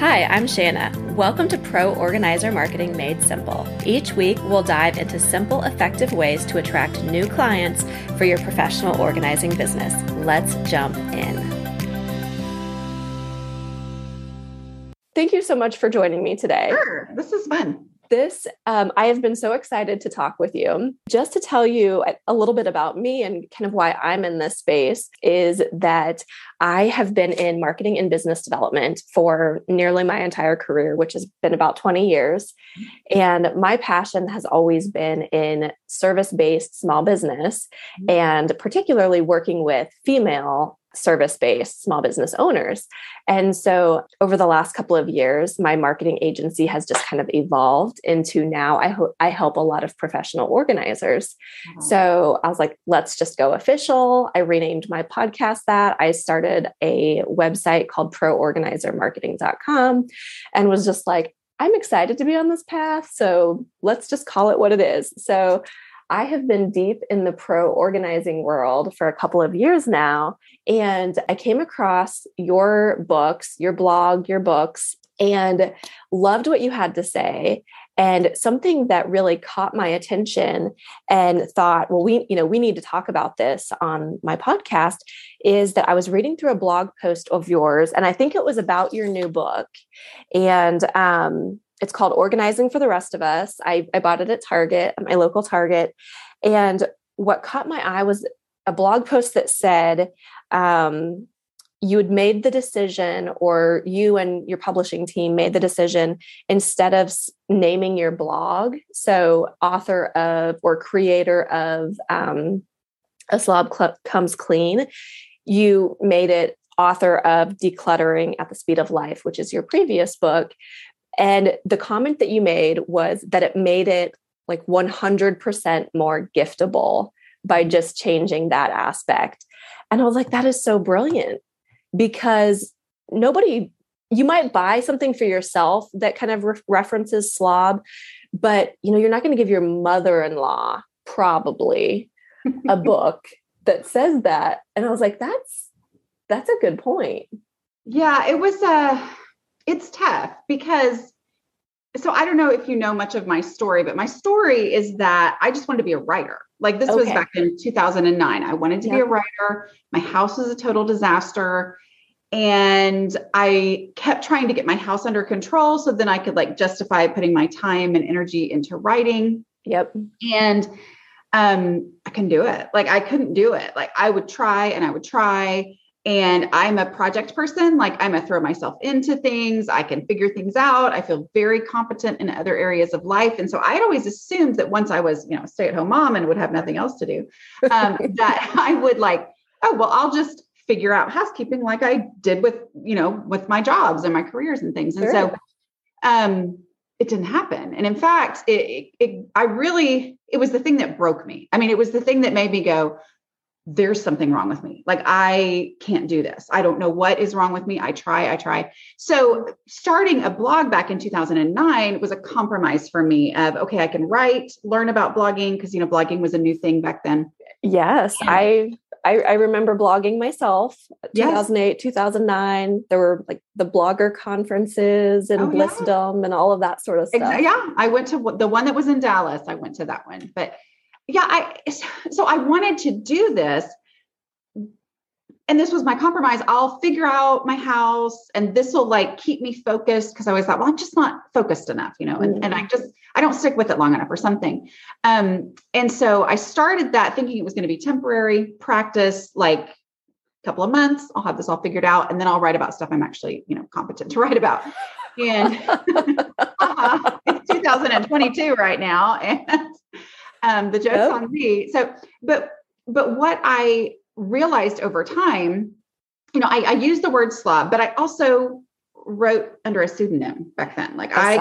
Hi, I'm Shanna. Welcome to Pro Organizer Marketing Made Simple. Each week, we'll dive into simple, effective ways to attract new clients for your professional organizing business. Let's jump in. Thank you so much for joining me today. Sure, this is fun. I have been so excited to talk with you. Just to tell you a little bit about me and kind of why I'm in this space is that I have been in marketing and business development for nearly my entire career, which has been about 20 years. And my passion has always been in service-based small business and particularly working with female service-based small business owners. And so over the last couple of years, my marketing agency has just kind of evolved into now I help a lot of professional organizers. Wow. So I was like, let's just go official. I renamed my podcast that. I started a website called ProOrganizerMarketing.com and was just like, I'm excited to be on this path. So let's just call it what it is. So I have been deep in the pro organizing world for a couple of years now, and I came across your books, your blog, your books, and loved what you had to say. And something that really caught my attention and thought, well, we need to talk about this on my podcast is that I was reading through a blog post of yours, and I think it was about your new book. And, it's called Organizing for the Rest of Us. I bought it at Target, my local Target. And what caught my eye was a blog post that said, you had made the decision, or you and your publishing team made the decision, instead of naming your blog. So author of, or creator of A Slob Comes Clean, you made it author of Decluttering at the Speed of Life, which is your previous book. And the comment that you made was that it made it like 100% more giftable by just changing that aspect. And I was like, that is so brilliant, because you might buy something for yourself that kind of references slob, but you're not going to give your mother-in-law probably a book that says that. And I was like, that's a good point. Yeah, it was it's tough because, so I don't know if you know much of my story, but my story is that I just wanted to be a writer. Like this was back in 2009. I wanted to be a writer. My house was a total disaster. And I kept trying to get my house under control so then I could like justify putting my time and energy into writing. Yep. And I couldn't do it. Like I couldn't do it. Like I would try and I would try. And I'm a project person. Like I'm a throw myself into things. I can figure things out. I feel very competent in other areas of life. And so I had always assumed that once I was, a stay-at-home mom and would have nothing else to do, that I would like, oh, well, I'll just figure out housekeeping like I did with, with my jobs and my careers and things. And sure. So it didn't happen. And in fact, it was the thing that broke me. I mean, it was the thing that made me go, there's something wrong with me. Like, I can't do this. I don't know what is wrong with me. I try. So starting a blog back in 2009 was a compromise for me of, okay, I can write, learn about blogging. Because, blogging was a new thing back then. Yes. And I remember blogging myself, 2008, 2009. There were like the blogger conferences and Blissdom and all of that sort of stuff. Yeah. I went to the one that was in Dallas. I went to that one, but yeah, so I wanted to do this, and this was my compromise. I'll figure out my house, and this will like keep me focused, because I always thought, well, I'm just not focused enough, and I don't stick with it long enough or something. And so I started that thinking it was going to be temporary practice, like a couple of months. I'll have this all figured out, and then I'll write about stuff I'm actually, competent to write about. And it's 2022 right now, and. The joke's on me. So, but what I realized over time, I used the word slob, but I also wrote under a pseudonym back then. Like I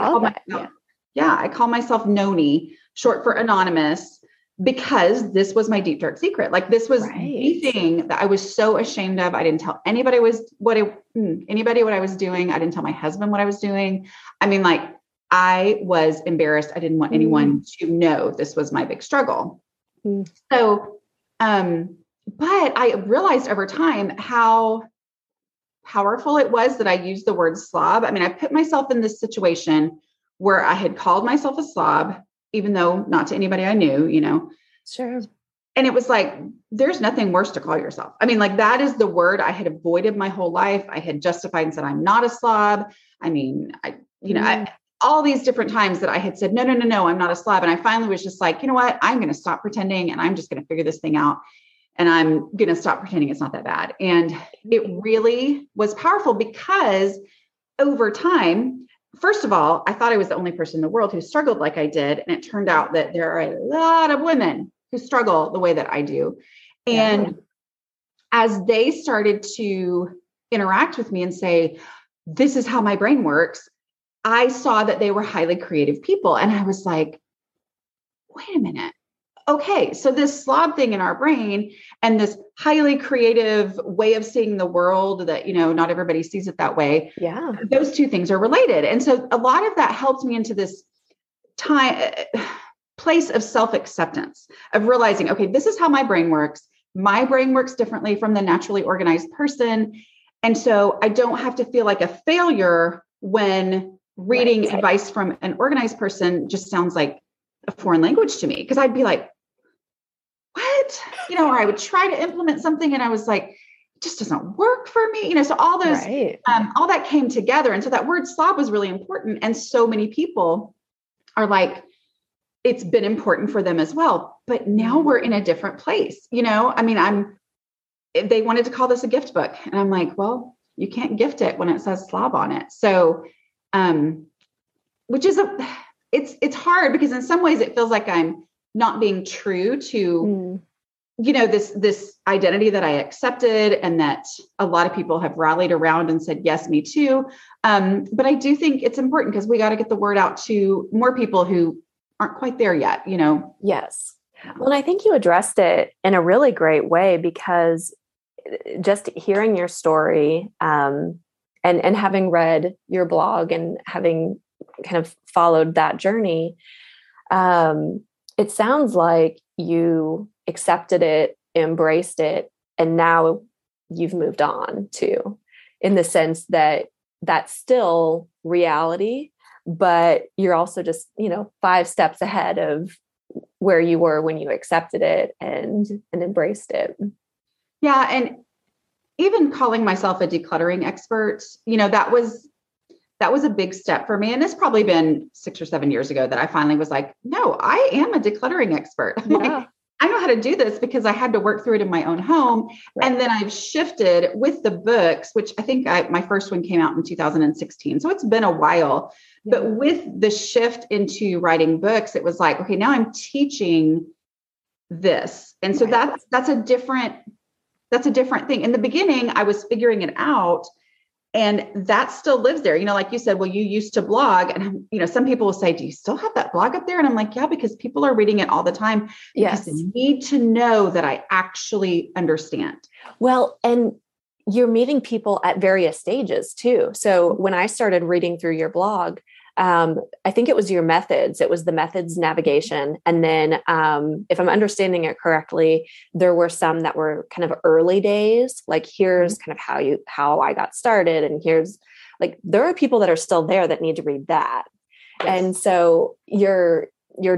call myself Noni, short for anonymous, because this was my deep, dark secret. Like this was the thing that I was so ashamed of. I didn't tell anybody what I was doing. I didn't tell my husband what I was doing. I mean, like, I was embarrassed. I didn't want anyone to know this was my big struggle. So, but I realized over time how powerful it was that I used the word slob. I mean, I put myself in this situation where I had called myself a slob, even though not to anybody I knew, you know. Sure. And it was like, there's nothing worse to call yourself. I mean, like, that is the word I had avoided my whole life. I had justified and said, I'm not a slob. I mean, all these different times that I had said, no, I'm not a slob. And I finally was just like, you know what? I'm going to stop pretending and I'm just going to figure this thing out. And I'm going to stop pretending it's not that bad. And it really was powerful because over time, first of all, I thought I was the only person in the world who struggled like I did. And it turned out that there are a lot of women who struggle the way that I do. And as they started to interact with me and say, this is how my brain works, I saw that they were highly creative people. And I was like, wait a minute. Okay. So this slob thing in our brain and this highly creative way of seeing the world that, you know, not everybody sees it that way. Yeah. Those two things are related. And so a lot of that helped me into this time, place of self-acceptance, of realizing, okay, this is how my brain works. My brain works differently from the naturally organized person. And so I don't have to feel like a failure when reading advice from an organized person just sounds like a foreign language to me, because I'd be like, what? You know, or I would try to implement something and I was like, it just doesn't work for me. You know, so all those, all that came together. And so that word slob was really important. And so many people are like, it's been important for them as well. But now we're in a different place. You know, I mean, they wanted to call this a gift book. And I'm like, well, you can't gift it when it says slob on it. So, which is it's hard because in some ways it feels like I'm not being true to, you know, this identity that I accepted and that a lot of people have rallied around and said, yes, me too. But I do think it's important because we got to get the word out to more people who aren't quite there yet, you know? Yes. Well, and I think you addressed it in a really great way because just hearing your story, and having read your blog and having kind of followed that journey, it sounds like you accepted it, embraced it, and now you've moved on too, in the sense that that's still reality, but you're also just, you know, 5 steps ahead of where you were when you accepted it and embraced it. Yeah. And even calling myself a decluttering expert, you know, that was a big step for me. And it's probably been 6 or 7 years ago that I finally was like, no, I am a decluttering expert. Yeah. Like, I know how to do this because I had to work through it in my own home. Right. And then I've shifted with the books, which I think my first one came out in 2016. So it's been a while, but with the shift into writing books, it was like, okay, now I'm teaching this. And so that's a different thing. In the beginning, I was figuring it out. And that still lives there. You know, like you said, well, you used to blog, and, you know, some people will say, do you still have that blog up there? And I'm like, yeah, because people are reading it all the time. Yes. Because they need to know that I actually understand. Well, and you're meeting people at various stages too. So when I started reading through your blog, I think it was your methods. It was the methods navigation. And then, if I'm understanding it correctly, there were some that were kind of early days, like here's kind of how I got started. And here's like, there are people that are still there that need to read that. Yes. And so you're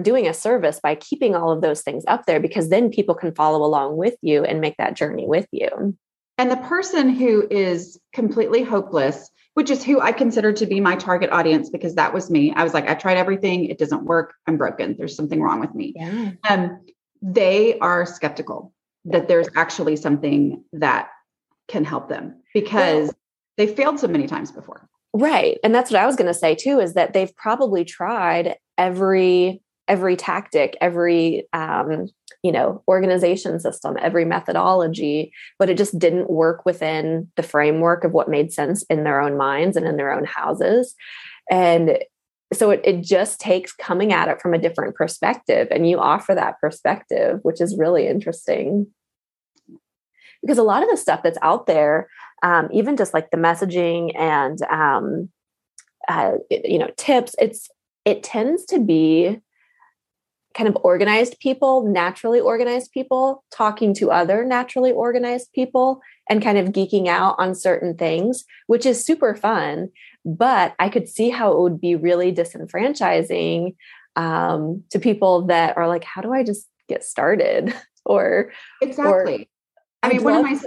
doing a service by keeping all of those things up there, because then people can follow along with you and make that journey with you. And the person who is completely hopeless, which is who I consider to be my target audience, because that was me. I was like, I tried everything. It doesn't work. I'm broken. There's something wrong with me. Yeah. They are skeptical that there's actually something that can help them because they failed so many times before. Right. And that's what I was going to say too, is that they've probably tried every tactic, every, you know, organization system, every methodology, but it just didn't work within the framework of what made sense in their own minds and in their own houses. And so it just takes coming at it from a different perspective. And you offer that perspective, which is really interesting. Because a lot of the stuff that's out there, even just like the messaging and, you know, tips, it tends to be kind of organized people, naturally organized people, talking to other naturally organized people, and kind of geeking out on certain things, which is super fun. But I could see how it would be really disenfranchising to people that are like, how do I just get started? Or exactly. Or, I mean, one of my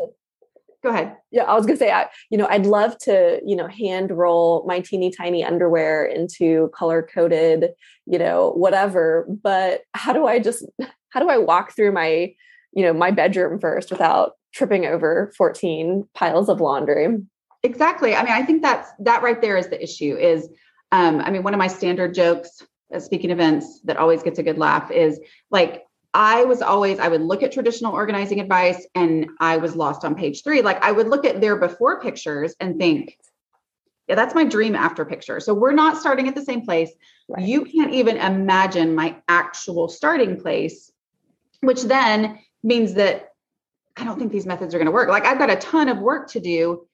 go ahead. Yeah, I was going to say, I'd love to, hand roll my teeny tiny underwear into color coded, whatever, but how do I walk through my, my bedroom first without tripping over 14 piles of laundry? Exactly. I mean, I think that right there is the issue is, one of my standard jokes at speaking events that always gets a good laugh is like, I would look at traditional organizing advice and I was lost on page 3. Like I would look at their before pictures and think, yeah, that's my dream after picture. So we're not starting at the same place. Right. You can't even imagine my actual starting place, which then means that I don't think these methods are going to work. Like I've got a ton of work to do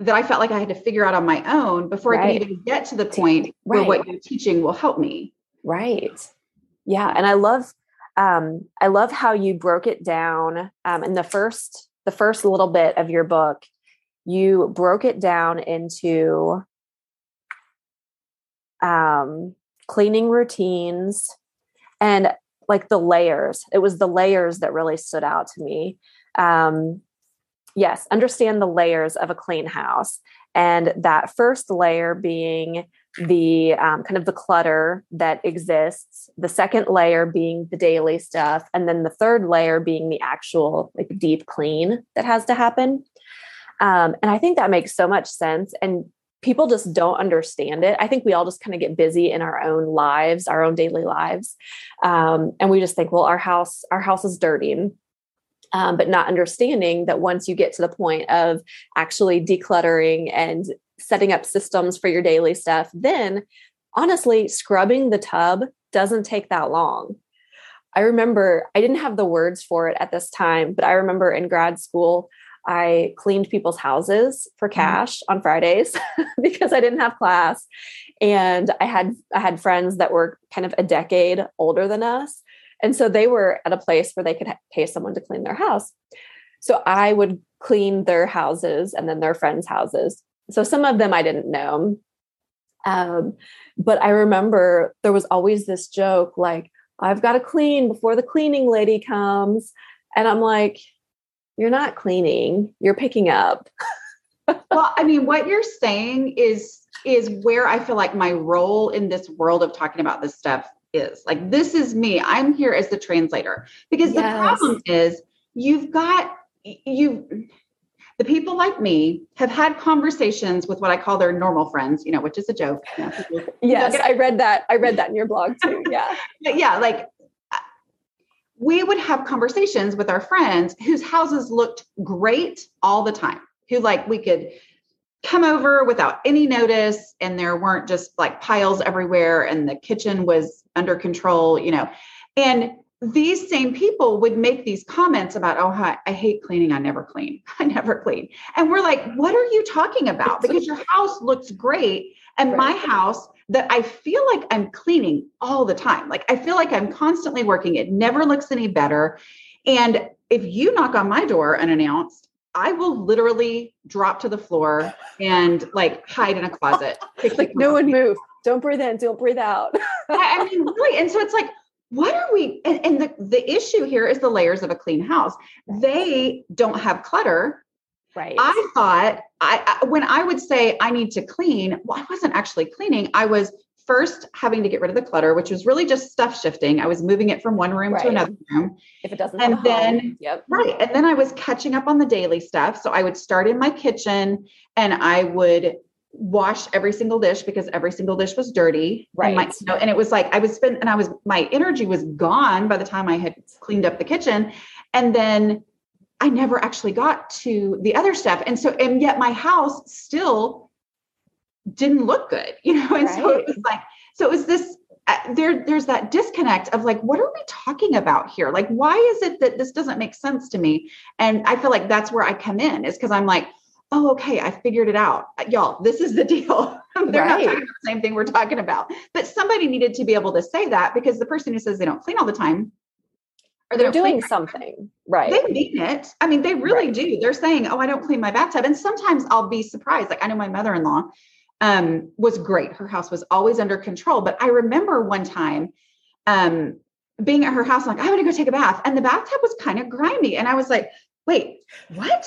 that I felt like I had to figure out on my own before right. I could even get to the point where what you're teaching will help me. Right. Yeah. And I love how you broke it down in the first little bit of your book. You broke it down into cleaning routines and like the layers. It was the layers that really stood out to me. Yes, understand the layers of a clean house, and that first layer being the kind of the clutter that exists, the second layer being the daily stuff, and then the third layer being the actual like deep clean that has to happen. And I think that makes so much sense. And people just don't understand it. I think we all just kind of get busy in our own lives, our own daily lives. And we just think, well, our house is dirty. But not understanding that once you get to the point of actually decluttering and setting up systems for your daily stuff, then honestly, scrubbing the tub doesn't take that long. I remember I didn't have the words for it at this time, but I remember in grad school, I cleaned people's houses for cash on Fridays because I didn't have class. And I had friends that were kind of a decade older than us. And so they were at a place where they could pay someone to clean their house. So I would clean their houses and then their friends' houses. So some of them I didn't know. But I remember there was always this joke, like, I've got to clean before the cleaning lady comes. And I'm like, you're not cleaning, you're picking up. Well, I mean, what you're saying is where I feel like my role in this world of talking about this stuff is. Like, this is me. I'm here as the translator, because yes. The problem is the people like me have had conversations with what I call their normal friends, which is a joke. Yeah, yes. I read that in your blog too. Yeah. But yeah. Like we would have conversations with our friends whose houses looked great all the time, who like we could come over without any notice. And there weren't just like piles everywhere. And the kitchen was under control, and these same people would make these comments about, oh, I hate cleaning. I never clean. And we're like, what are you talking about? Because your house looks great. And right. My house that I feel like I'm cleaning all the time. Like I feel like I'm constantly working. It never looks any better. And if you knock on my door unannounced, I will literally drop to the floor and like hide in a closet. Like no one move. Don't breathe in. Don't breathe out. I mean, really. And so it's like, what are we? And the issue here is the layers of a clean house. Right. They don't have clutter. Right. I thought when I would say I need to clean, well, I wasn't actually cleaning. I was first having to get rid of the clutter, which was really just stuff shifting. I was moving it from one room right. to another room. If it doesn't and then, home. Yep. Right. And then I was catching up on the daily stuff. So I would start in my kitchen and I would wash every single dish because every single dish was dirty. Right. And, and it was like, my energy was gone by the time I had cleaned up the kitchen. And then I never actually got to the other stuff. And yet my house still didn't look good, and right. There's that disconnect of like, what are we talking about here? Like, why is it that this doesn't make sense to me? And I feel like that's where I come in is because I'm like, oh, okay, I figured it out. Y'all, this is the deal. They're right. Not talking about the same thing we're talking about. But somebody needed to be able to say that, because the person who says they don't clean all the time, or they're doing something, right? They mean it. I mean, they really do. They're saying, oh, I don't clean my bathtub. And sometimes I'll be surprised. Like, I know my mother-in-law was great. Her house was always under control. But I remember one time being at her house, I'm like, I'm going to go take a bath. And the bathtub was kind of grimy. And I was like, wait, what?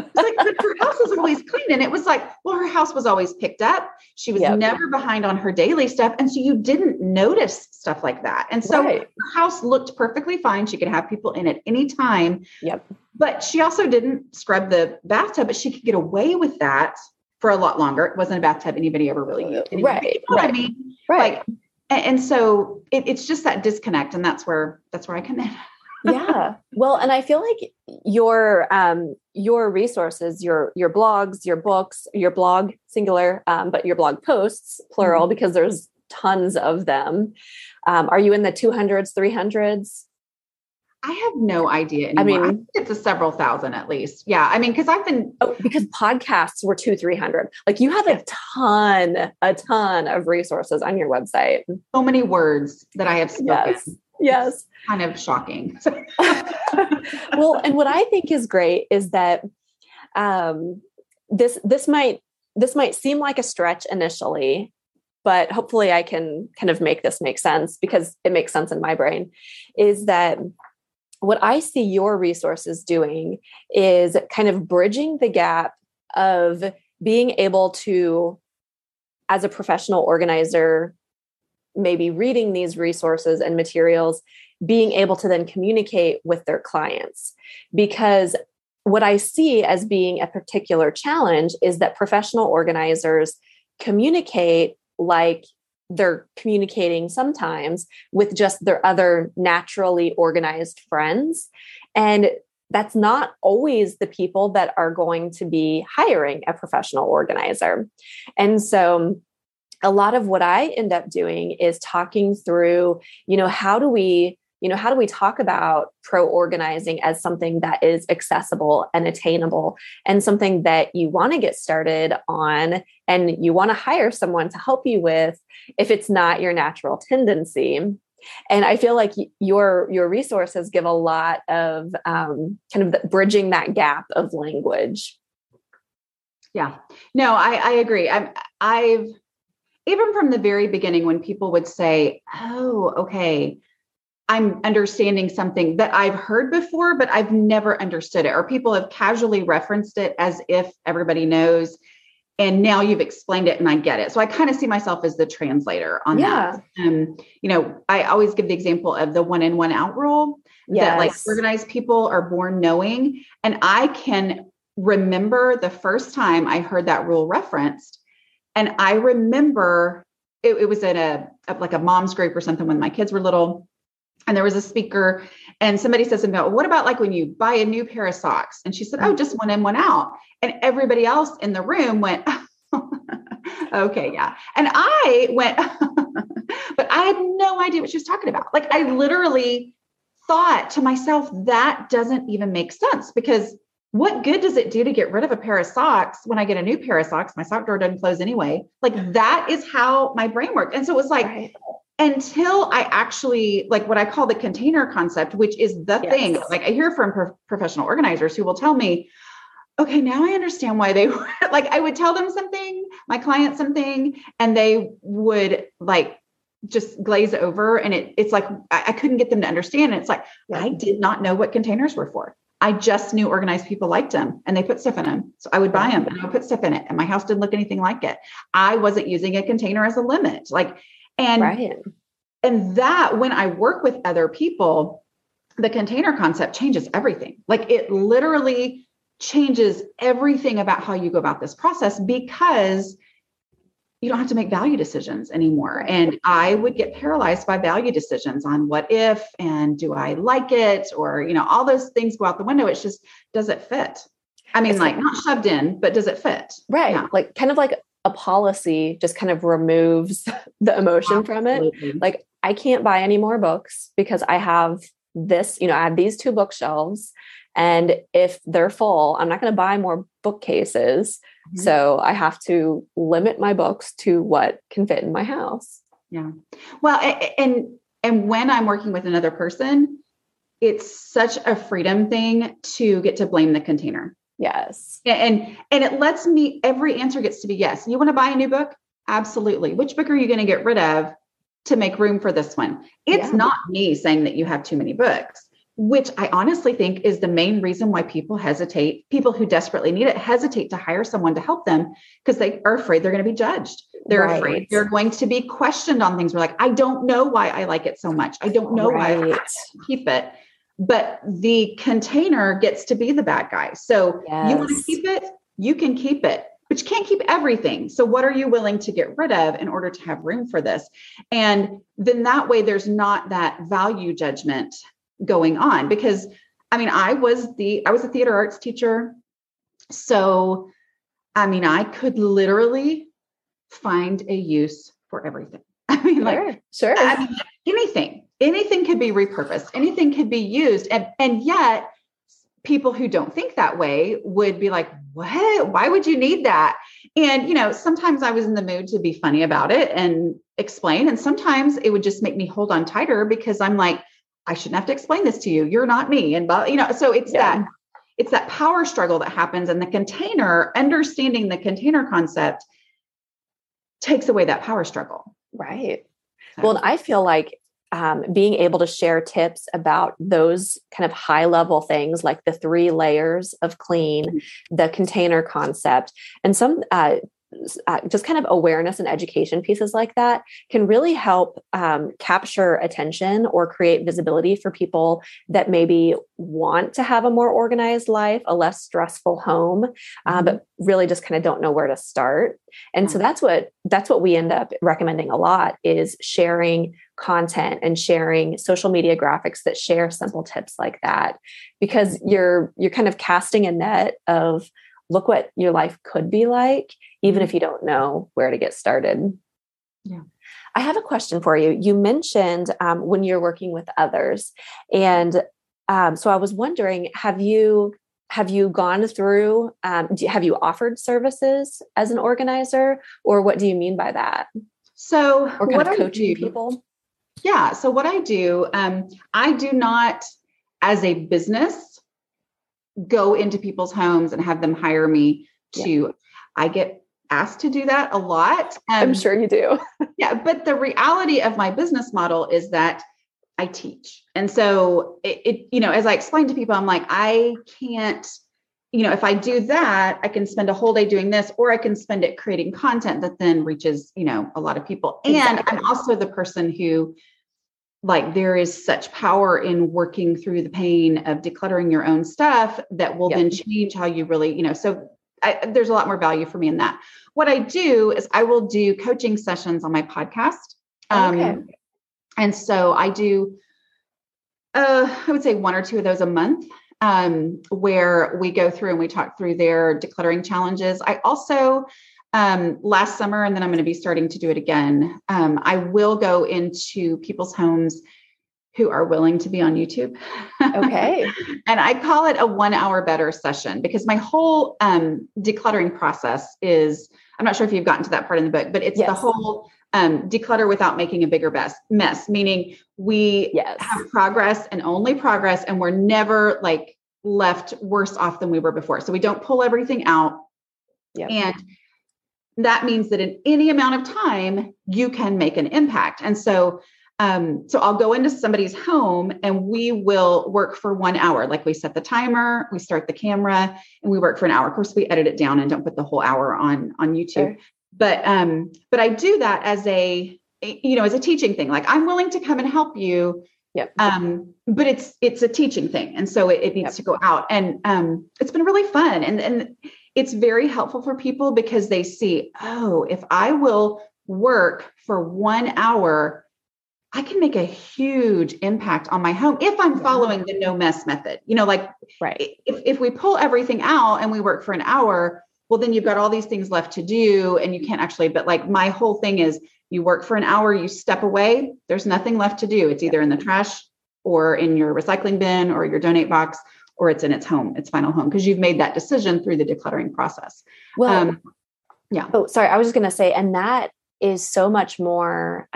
It's like, but her house was always clean. And it was like, well, her house was always picked up. She was never behind on her daily stuff. And so you didn't notice stuff like that. And so her house looked perfectly fine. She could have people in at any time. Yep. But she also didn't scrub the bathtub, but she could get away with that for a lot longer. It wasn't a bathtub anybody ever really used. You know what I mean? Right. Like, and so it's just that disconnect. And that's where I come in. Yeah. Well, and I feel like your resources, your blogs, your books, your blog singular, but your blog posts plural, mm-hmm. because there's tons of them. Are you in the 200s, 300s? I have no idea anymore. I mean, I think it's several thousand at least. Yeah. I mean, because podcasts were 200-300. Like, you have a ton of resources on your website. So many words that I have spoken. Yes. It's kind of shocking. Well, and what I think is great is that, this might seem like a stretch initially, but hopefully I can kind of make this make sense, because it makes sense in my brain, is that what I see your resources doing is kind of bridging the gap of being able to, as a professional organizer, maybe reading these resources and materials, being able to then communicate with their clients. Because what I see as being a particular challenge is that professional organizers communicate like they're communicating sometimes with just their other naturally organized friends. And that's not always the people that are going to be hiring a professional organizer. And so a lot of what I end up doing is talking through, how do we talk about pro-organizing as something that is accessible and attainable, and something that you want to get started on and you want to hire someone to help you with if it's not your natural tendency. And I feel like your resources give a lot of kind of bridging that gap of language. Yeah, no, I agree. I've even from the very beginning, when people would say, oh, okay, I'm understanding something that I've heard before, but I've never understood it, or people have casually referenced it as if everybody knows, and now you've explained it and I get it. So I kind of see myself as the translator on that. I always give the example of the one in, one out rule, that like organized people are born knowing. And I can remember the first time I heard that rule referenced. And I remember it was at a mom's group or something when my kids were little, and there was a speaker, and somebody says something about, what about like when you buy a new pair of socks? And she said, oh, just one in, one out. And everybody else in the room went, oh, okay, yeah. And I went, but I had no idea what she was talking about. Like, I literally thought to myself, that doesn't even make sense, because what good does it do to get rid of a pair of socks when I get a new pair of socks? My sock drawer doesn't close anyway. Like, that is how my brain worked. And so it was like, until I actually, like, what I call the container concept, which is the thing, like, I hear from professional organizers who will tell me, okay, now I understand why they were like, I would tell them something, my client something, and they would like just glaze over. And it's like, I couldn't get them to understand. And it's like, I did not know what containers were for. I just knew organized people liked them and they put stuff in them. So I would buy them and I would put stuff in it. And my house didn't look anything like it. I wasn't using a container as a limit. Like, and that, when I work with other people, the container concept changes everything. Like, it literally changes everything about how you go about this process, because you don't have to make value decisions anymore. And I would get paralyzed by value decisions on what if, and do I like it? Or, all those things go out the window. It's just, does it fit? I mean, like, not shoved in, but does it fit? Right. Yeah. Like, kind of like a policy just kind of removes the emotion from it. Like, I can't buy any more books because I have I have these two bookshelves, and if they're full, I'm not going to buy more bookcases. Mm-hmm. So I have to limit my books to what can fit in my house. Yeah. Well, and when I'm working with another person, it's such a freedom thing to get to blame the container. Yes. And it lets me, every answer gets to be yes. You want to buy a new book? Absolutely. Which book are you going to get rid of to make room for this one? It's not me saying that you have too many books, which I honestly think is the main reason why people hesitate. People who desperately need it hesitate to hire someone to help them because they are afraid they're going to be judged. They're afraid they're going to be questioned on things. We're like, I don't know why I like it so much. I don't know why I keep it. But the container gets to be the bad guy. So you want to keep it, you can keep it, but you can't keep everything. So what are you willing to get rid of in order to have room for this? And then that way there's not that value judgment going on, because I mean, I was a theater arts teacher. So, I mean, I could literally find a use for everything. I mean, anything. Anything could be repurposed. Anything could be used. And yet people who don't think that way would be like, what, why would you need that? And, you know, sometimes I was in the mood to be funny about it and explain. And sometimes it would just make me hold on tighter because I'm like, I shouldn't have to explain this to you. You're not me. And, you know, so it's that power struggle that happens, and the container, understanding the container concept takes away that power struggle. Right. So. Well, and I feel like being able to share tips about those kind of high level things, like the 3 layers of clean, the container concept, and some just kind of awareness and education pieces like that can really help capture attention or create visibility for people that maybe want to have a more organized life, a less stressful home, but really just kind of don't know where to start. And so that's what we end up recommending a lot, is sharing content and sharing social media graphics that share simple tips like that, because you're kind of casting a net of look what your life could be like, even if you don't know where to get started. Yeah. I have a question for you. You mentioned when you're working with others, and so I was wondering, have you gone through? Have you offered services as an organizer, or what do you mean by that? So, or kind of coaching people. Yeah. So what I do, I do not as a business go into people's homes and have them hire me to, I get asked to do that a lot. I'm sure you do. Yeah. But the reality of my business model is that I teach. And so it, you know, as I explain to people, I'm like, I can't, you know, if I do that, I can spend a whole day doing this, or I can spend it creating content that then reaches, you know, a lot of people. And I'm also the person who, like, there is such power in working through the pain of decluttering your own stuff that will then change how you really, you know, so there's a lot more value for me in that. What I do is I will do coaching sessions on my podcast. And so I do, I would say 1 or 2 of those a month. Where we go through and we talk through their decluttering challenges. I also, last summer, and then I'm going to be starting to do it again. I will go into people's homes who are willing to be on YouTube. Okay. And I call it a 1 hour better session, because my whole, decluttering process is, I'm not sure if you've gotten to that part in the book, but it's the whole, declutter without making a bigger mess, meaning we have progress and only progress, and we're never like left worse off than we were before. So we don't pull everything out. Yep. And that means that in any amount of time, you can make an impact. And so, so I'll go into somebody's home and we will work for 1 hour. Like, we set the timer, we start the camera, and we work for an hour. Of course, we edit it down and don't put the whole hour on YouTube. Sure. But I do that as a, you know, as a teaching thing. Like, I'm willing to come and help you. Yep. But it's a teaching thing. And so it needs to go out, and, it's been really fun, and it's very helpful for people, because they see, oh, if I will work for 1 hour, I can make a huge impact on my home if I'm following the no mess method, you know, like if we pull everything out and we work for an hour, well, then you've got all these things left to do, and you can't actually, but like, my whole thing is you work for an hour, you step away, there's nothing left to do. It's either in the trash or in your recycling bin or your donate box, or it's in its home, its final home, because you've made that decision through the decluttering process. Well, yeah. Oh, sorry. I was just going to say, and that is so much more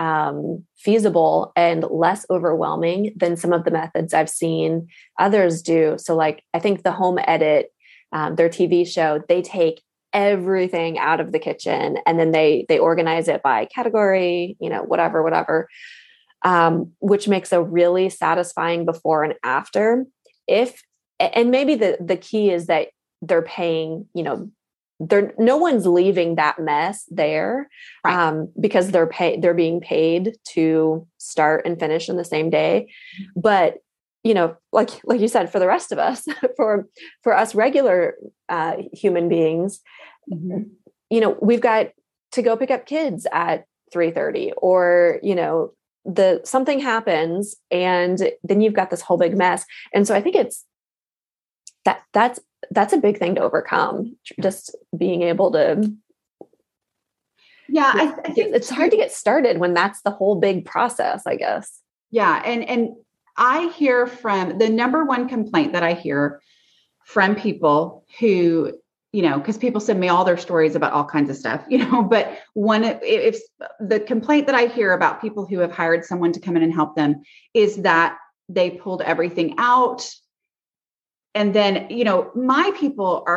feasible and less overwhelming than some of the methods I've seen others do. So like, I think the Home Edit, their TV show, they take everything out of the kitchen and then they organize it by category, you know, whatever, which makes a really satisfying before and after. And maybe the key is that they're paying, you know, no one's leaving that mess there, right? Because they're being paid to start and finish in the same day. But, you know, like you said, for the rest of us, for us regular human beings, mm-hmm. you know, we've got to go pick up kids at 3:30, or, you know, something happens and then you've got this whole big mess. And so I think it's that's a big thing to overcome, just being able to. Yeah. I think it's hard to get started when that's the whole big process, I guess. Yeah. And I hear from the number one complaint that I hear from people who, you know, because people send me all their stories about all kinds of stuff, you know, but if the complaint that I hear about people who have hired someone to come in and help them is that they pulled everything out. And then, you know, my people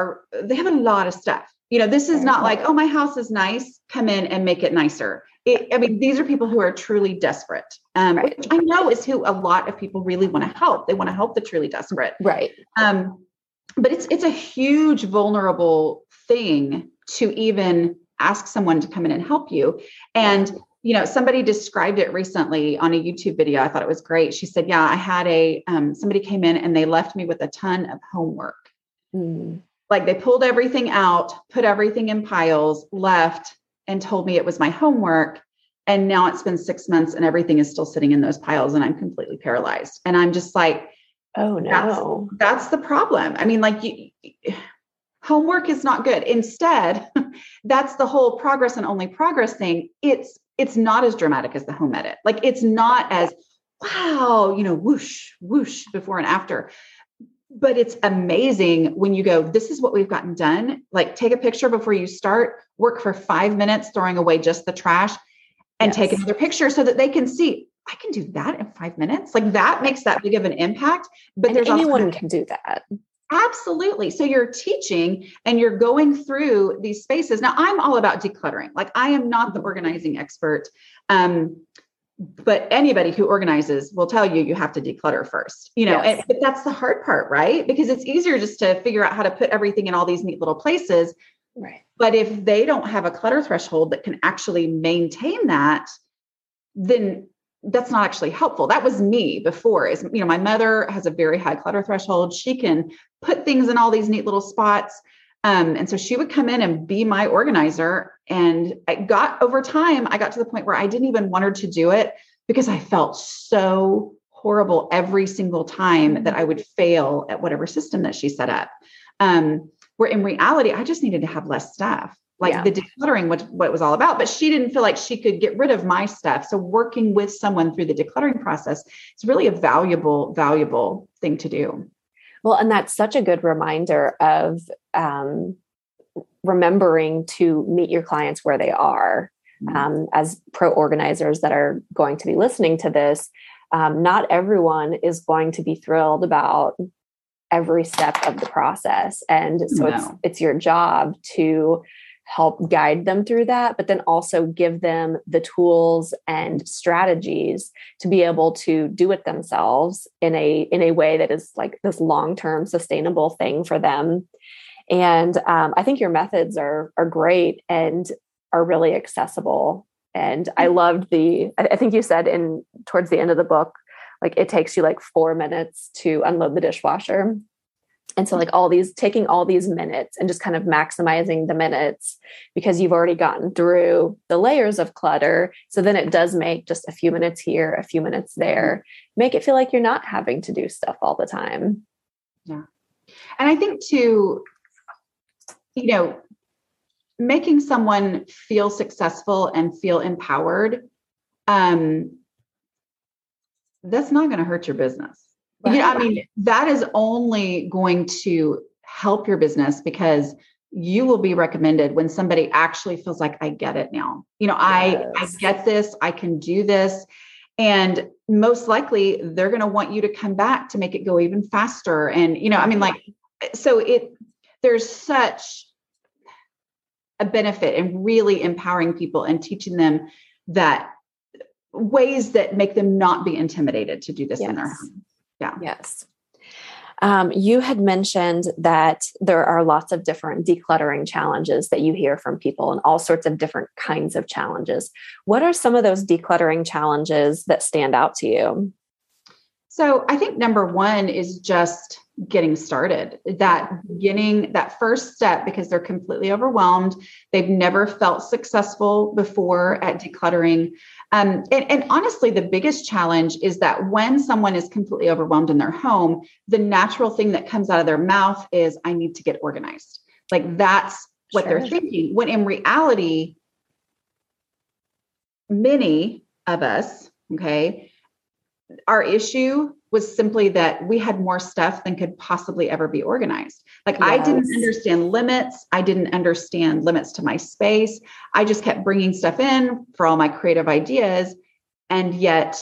they have a lot of stuff. You know, this is not like, oh, my house is nice, come in and make it nicer. These are people who are truly desperate, right. Which I know is who a lot of people really want to help. They want to help the truly desperate. Right. But it's a huge vulnerable thing to even ask someone to come in and help you. And, you know, somebody described it recently on a YouTube video. I thought it was great. She said, yeah, I had somebody came in and they left me with a ton of homework. Mm. Like they pulled everything out, put everything in piles, left, and told me it was my homework. And now it's been 6 months and everything is still sitting in those piles and I'm completely paralyzed. And I'm just like, oh no, that's the problem. I mean, like homework is not good. Instead, that's the whole progress and only progress thing. It's not as dramatic as the Home Edit. Like it's not as, wow, you know, whoosh, whoosh, before and after. But it's amazing when you go, this is what we've gotten done. Like take a picture before you start, work for 5 minutes, throwing away just the trash, and yes. Take another picture so that they can see, I can do that in 5 minutes. Like that makes that big of an impact. But anyone can do that. Absolutely. So you're teaching and you're going through these spaces. Now I'm all about decluttering. Like I am not the organizing expert. But anybody who organizes will tell you, you have to declutter first, you know, yes. But that's the hard part, right? Because it's easier just to figure out how to put everything in all these neat little places. Right. But if they don't have a clutter threshold that can actually maintain that, then that's not actually helpful. That was me before, is, you know, my mother has a very high clutter threshold. She can put things in all these neat little spots. And so she would come in and be my organizer. And I got to the point where I didn't even want her to do it because I felt so horrible every single time that I would fail at whatever system that she set up. Where in reality, I just needed to have less stuff. Like yeah. The decluttering, what it was all about, but she didn't feel like she could get rid of my stuff. So working with someone through the decluttering process is really a valuable, valuable thing to do. Well, and that's such a good reminder of remembering to meet your clients where they are. Mm-hmm. As pro organizers that are going to be listening to this, not everyone is going to be thrilled about every step of the process, and so it's your job to help guide them through that, but then also give them the tools and strategies to be able to do it themselves in a way that is like this long-term sustainable thing for them. And I think your methods are great and are really accessible. And I loved I think you said towards the end of the book, like it takes you like 4 minutes to unload the dishwasher. And so like taking all these minutes and just kind of maximizing the minutes, because you've already gotten through the layers of clutter. So then it does make just a few minutes here, a few minutes there, make it feel like you're not having to do stuff all the time. Yeah. And I think too, you know, making someone feel successful and feel empowered, that's not going to hurt your business. Wow. You know, I mean, that is only going to help your business because you will be recommended when somebody actually feels like, I get it now. You know, yes. I get this, I can do this. And most likely they're going to want you to come back to make it go even faster. And, you know, I mean, like, so there's such a benefit in really empowering people and teaching them that ways that make them not be intimidated to do this yes. in their home. Yeah. Yes. You had mentioned that there are lots of different decluttering challenges that you hear from people and all sorts of different kinds of challenges. What are some of those decluttering challenges that stand out to you? So I think number one is just getting started, that first step, because they're completely overwhelmed. They've never felt successful before at decluttering. And honestly, the biggest challenge is that when someone is completely overwhelmed in their home, the natural thing that comes out of their mouth is, I need to get organized. Like that's what sure. they're thinking. When in reality, many of us, okay, our issue was simply that we had more stuff than could possibly ever be organized. Like yes. I didn't understand limits to my space. I just kept bringing stuff in for all my creative ideas. And yet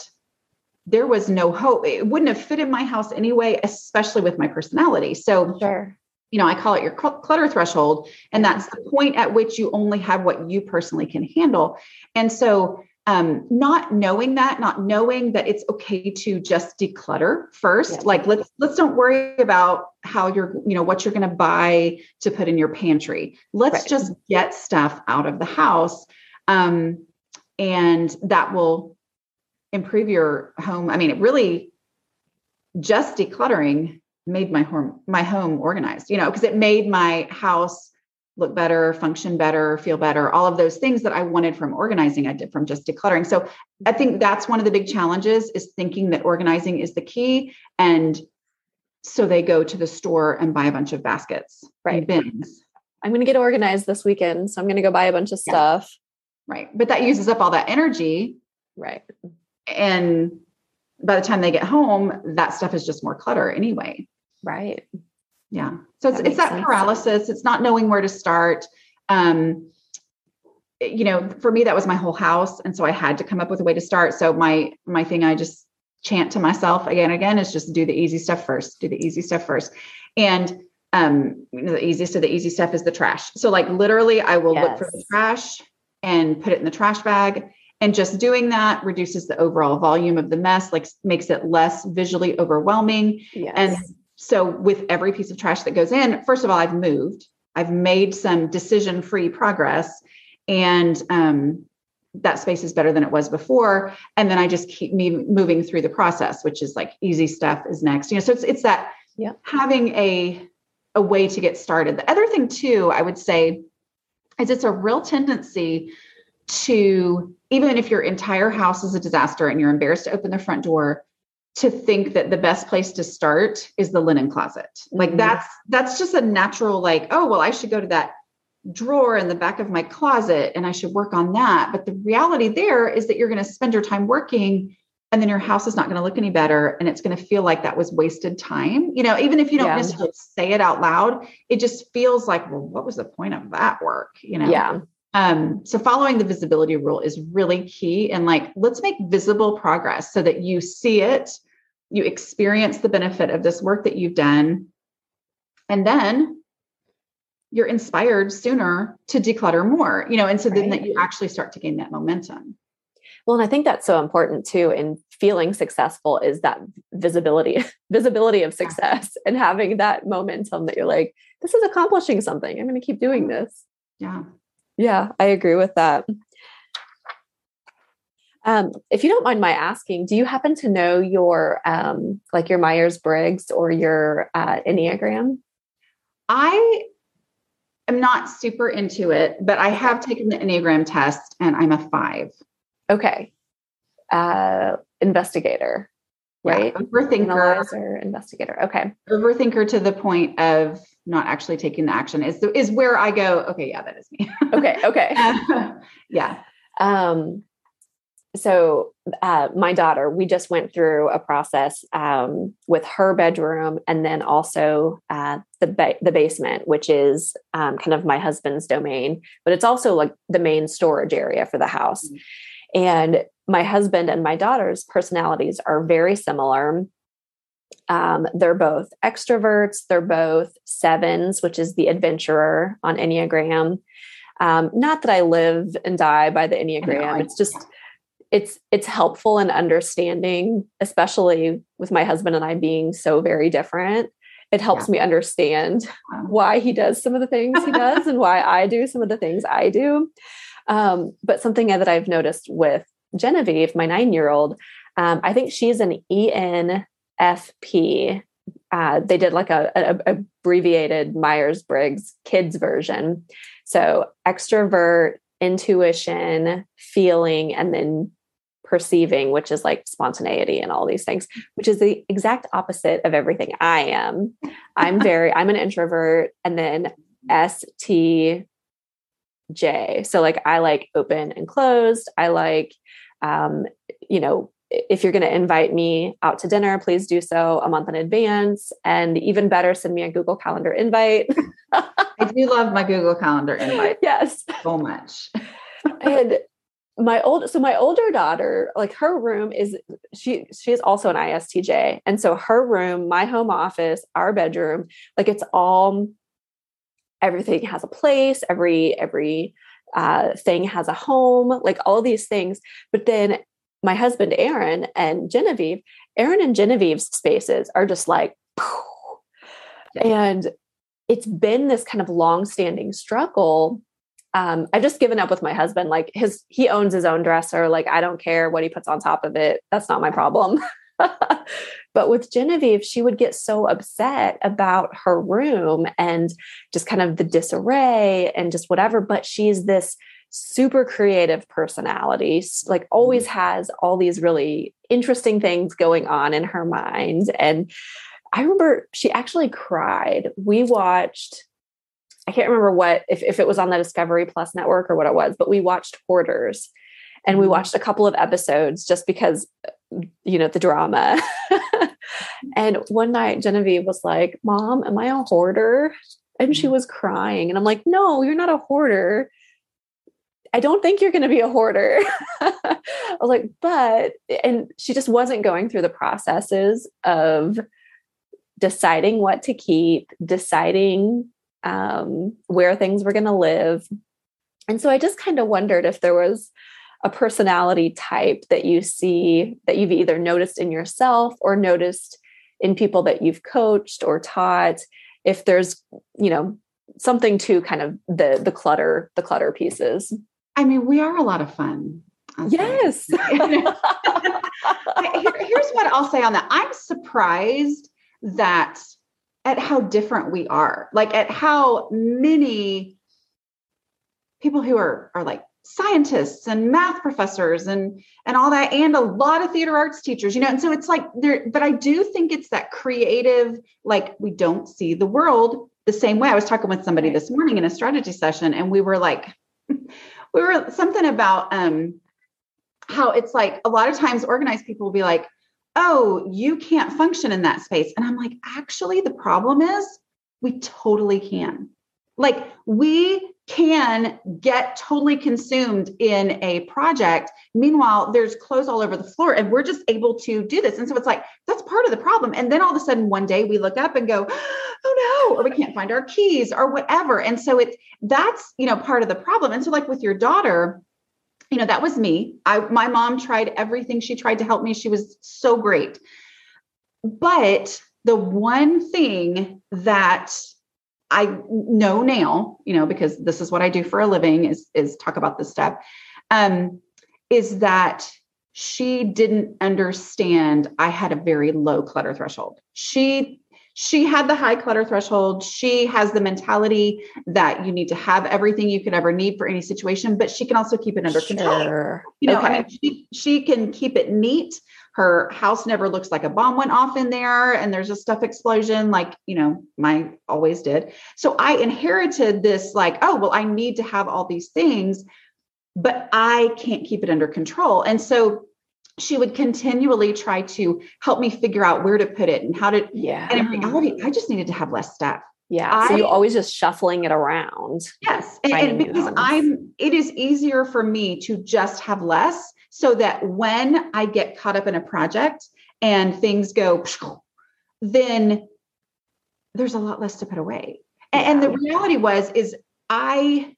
there was no hope. It wouldn't have fit in my house anyway, especially with my personality. So, sure. you know, I call it your clutter threshold. And that's the point at which you only have what you personally can handle. And so not knowing that it's okay to just declutter first, yeah. like let's don't worry about how you're, you know, what you're going to buy to put in your pantry. Let's right. just get stuff out of the house. And that will improve your home. I mean, it really just decluttering made my home organized, you know, because it made my house look better, function better, feel better, all of those things that I wanted from organizing, I did from just decluttering. So I think that's one of the big challenges is thinking that organizing is the key. And so they go to the store and buy a bunch of baskets right. and bins. I'm going to get organized this weekend. So I'm going to go buy a bunch of stuff. Right. But that uses up all that energy. Right. And by the time they get home, that stuff is just more clutter anyway. Right. Yeah. So it's that paralysis. It's not knowing where to start. You know, for me, that was my whole house. And so I had to come up with a way to start. So my thing, I just chant to myself again and again, is just do the easy stuff first. And, you know, the easy stuff is the trash. So like literally I will yes. look for the trash and put it in the trash bag. And just doing that reduces the overall volume of the mess, like makes it less visually overwhelming. Yes. So with every piece of trash that goes in, first of all, I've moved, I've made some decision-free progress, and that space is better than it was before. And then I just keep moving through the process, which is like easy stuff is next. You know, so it's that yeah. having a way to get started. The other thing too, I would say, is it's a real tendency to, even if your entire house is a disaster and you're embarrassed to open the front door, to think that the best place to start is the linen closet. Like mm-hmm. that's just a natural, like, oh, well, I should go to that drawer in the back of my closet and I should work on that. But the reality there is that you're going to spend your time working and then your house is not going to look any better. And it's going to feel like that was wasted time. You know, even if you don't yeah. necessarily say it out loud, it just feels like, well, what was the point of that work? You know? Yeah. So following the visibility rule is really key, and like, let's make visible progress so that you see it, you experience the benefit of this work that you've done, and then you're inspired sooner to declutter more, you know, and so right. then that you actually start to gain that momentum. Well, and I think that's so important too in feeling successful is that visibility of success yeah. and having that momentum that you're like, this is accomplishing something. I'm going to keep doing this. Yeah. Yeah, I agree with that. If you don't mind my asking, do you happen to know your, like your Myers-Briggs or your Enneagram? I am not super into it, but I have taken the Enneagram test and I'm a 5. Okay. Investigator, right? Yeah, overthinker. Analyzer, investigator. Okay. Overthinker to the point of not actually taking the action is where I go. Okay. Yeah, that is me. Okay. Okay. Yeah. So my daughter, we just went through a process with her bedroom and then also the basement, which is kind of my husband's domain, but it's also like the main storage area for the house. Mm-hmm. And my husband and my daughter's personalities are very similar. They're both extroverts. They're both sevens, which is the adventurer on Enneagram. Not that I live and die by the Enneagram. It's just... It's helpful in understanding, especially with my husband and I being so very different. It helps me understand why he does some of the things he does and why I do some of the things I do. But something that I've noticed with Genevieve, my 9-year-old, I think she's an ENFP. They did like a abbreviated Myers-Briggs kids version. So extrovert, intuition, feeling, and then perceiving, which is like spontaneity and all these things, which is the exact opposite of everything I am. I'm an introvert, and then STJ. So like, I like open and closed. I like, if you're going to invite me out to dinner, please do so a month in advance. And even better, send me a Google Calendar invite. I do love my Google Calendar invite. Yes. So much. And my older daughter, like her room is, she is also an ISTJ. And so her room, my home office, our bedroom, like it's all, everything has a place, every thing has a home, like all these things. But then my husband, Aaron and Genevieve's spaces are just like, and it's been this kind of longstanding struggle. I've just given up with my husband. Like he owns his own dresser. Like, I don't care what he puts on top of it. That's not my problem. But with Genevieve, she would get so upset about her room and just kind of the disarray and just whatever. But she's this super creative personality, like always has all these really interesting things going on in her mind. And I remember she actually cried. We watched, I can't remember what, if it was on the Discovery Plus network or what it was, but we watched Hoarders, and we watched a couple of episodes just because, the drama. And one night Genevieve was like, Mom, am I a hoarder? And she was crying. And I'm like, no, you're not a hoarder. I don't think you're going to be a hoarder. I was like, and she just wasn't going through the processes of deciding what to keep, deciding where things were going to live. And so I just kind of wondered if there was a personality type that you see that you've either noticed in yourself or noticed in people that you've coached or taught, if there's, something to kind of the clutter pieces. I mean, we are a lot of fun. Yes. Here's what I'll say on that. I'm surprised at how different we are, like at how many people who are like scientists and math professors and all that, and a lot of theater arts teachers, and so it's like there, but I do think it's that creative, like we don't see the world the same way. I was talking with somebody this morning in a strategy session, and we were something about how it's like a lot of times organized people will be like, oh, you can't function in that space. And I'm like, actually, the problem is we totally can. Like, we can get totally consumed in a project. Meanwhile, there's clothes all over the floor, and we're just able to do this. And so it's like, that's part of the problem. And then all of a sudden one day we look up and go, oh no, or we can't find our keys or whatever. And so that's part of the problem. And so like with your daughter, that was me. My mom tried everything. She tried to help me. She was so great. But the one thing that I know now, because this is what I do for a living is talk about this stuff, is that she didn't understand I had a very low clutter threshold. She had the high clutter threshold. She has the mentality that you need to have everything you could ever need for any situation, but she can also keep it under control. Okay. I mean, she can keep it neat. Her house never looks like a bomb went off in there, and there's a stuff explosion like, mine always did. So I inherited this like, oh, well, I need to have all these things. but I can't keep it under control. And so she would continually try to help me figure out where to put it and how to, and in reality, I just needed to have less stuff. Yeah. So you're always just shuffling it around. Yes. And because it is easier for me to just have less so that when I get caught up in a project and things go, then there's a lot less to put away. And the reality was, is I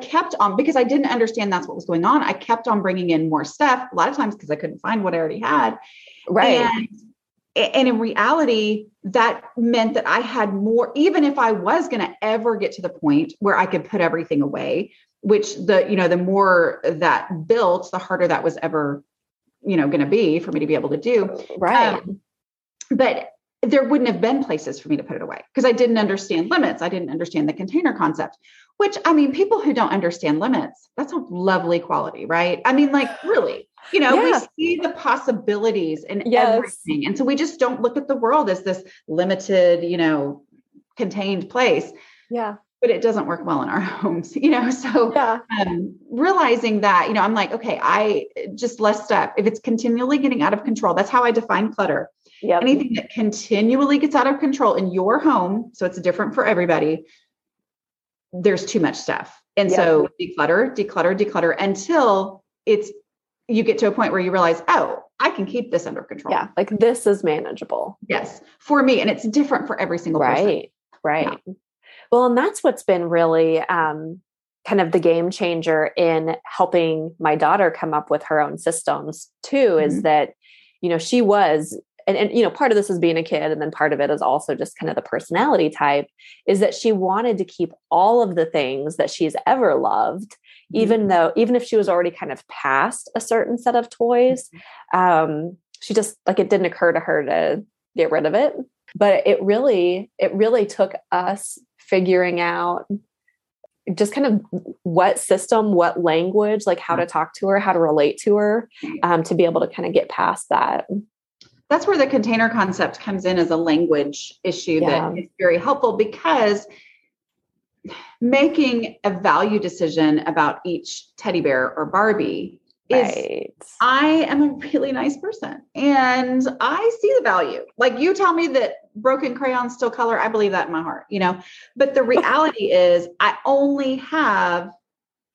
kept on, because I didn't understand that's what was going on. I kept on bringing in more stuff, a lot of times because I couldn't find what I already had. Right. And in reality, that meant that I had more, even if I was going to ever get to the point where I could put everything away, which the more that built, the harder that was ever, going to be for me to be able to do. Right. But there wouldn't have been places for me to put it away because I didn't understand limits. I didn't understand the container concept, which, I mean, people who don't understand limits, that's a lovely quality, right? I mean, like, really, we see the possibilities in everything. And so we just don't look at the world as this limited, contained place. Yeah. But it doesn't work well in our homes, so realizing that, I'm like, okay, I just less stuff. If it's continually getting out of control, that's how I define clutter. Yep. Anything that continually gets out of control in your home. So it's different for everybody. There's too much stuff. And so declutter until you get to a point where you realize, oh, I can keep this under control. Yeah. Like this is manageable. Yes. For me. And it's different for every single person. Right. Yeah. Well, and that's what's been really kind of the game changer in helping my daughter come up with her own systems too, is that, she was, and part of this is being a kid. And then part of it is also just kind of the personality type, is that she wanted to keep all of the things that she's ever loved, even if she was already kind of past a certain set of toys, she just, like, it didn't occur to her to get rid of it. But it really took us figuring out just kind of what system, what language, like how to talk to her, how to relate to her, to be able to kind of get past that. That's where the container concept comes in as a language issue that is very helpful, because making a value decision about each teddy bear or Barbie is, I am a really nice person and I see the value. Like, you tell me that broken crayons still color, I believe that in my heart, but the reality is I only have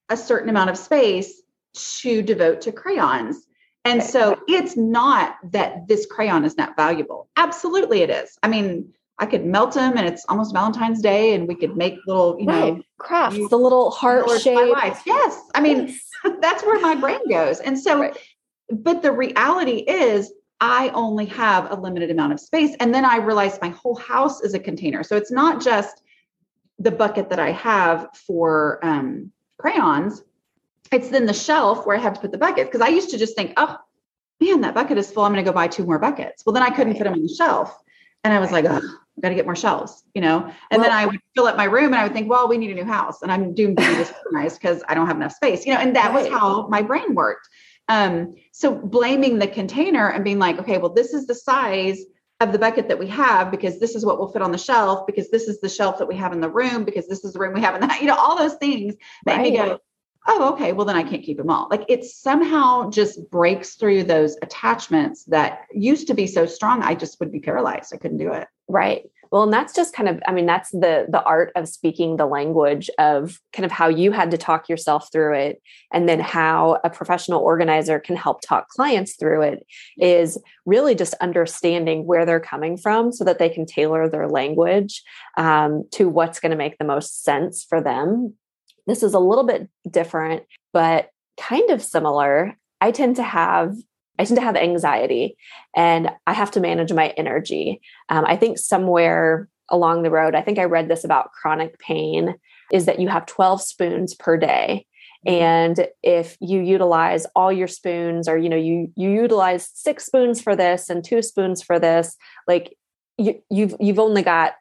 a certain amount of space to devote to crayons. And so it's not that this crayon is not valuable. Absolutely it is. I mean, I could melt them and it's almost Valentine's Day and we could make little, crafts, the little heart shape. Yes. I mean, that's where my brain goes. And so, but the reality is I only have a limited amount of space. And then I realized my whole house is a container. So it's not just the bucket that I have for crayons. It's then the shelf where I have to put the buckets. Cause I used to just think, oh man, that bucket is full. I'm going to go buy two more buckets. Well, then I couldn't fit them on the shelf. And I was like, oh, I've got to get more shelves, and then I would fill up my room and I would think, well, we need a new house and I'm doomed to be disorganized because I don't have enough space, and that was how my brain worked. So blaming the container and being like, okay, well, this is the size of the bucket that we have because this is what will fit on the shelf, because this is the shelf that we have in the room, because this is the room we have in that, all those things made me go, oh, okay, well then I can't keep them all. Like, it somehow just breaks through those attachments that used to be so strong. I just would be paralyzed. I couldn't do it. Right. Well, and that's just kind of, I mean, that's the art of speaking the language of kind of how you had to talk yourself through it. And then how a professional organizer can help talk clients through it is really just understanding where they're coming from so that they can tailor their language to what's going to make the most sense for them. This is a little bit different, but kind of similar. I tend to have anxiety and I have to manage my energy. I think somewhere along the road, I think I read this about chronic pain, is that you have 12 spoons per day. And if you utilize all your spoons, or, you utilize 6 spoons for this and 2 spoons for this, like you've only got,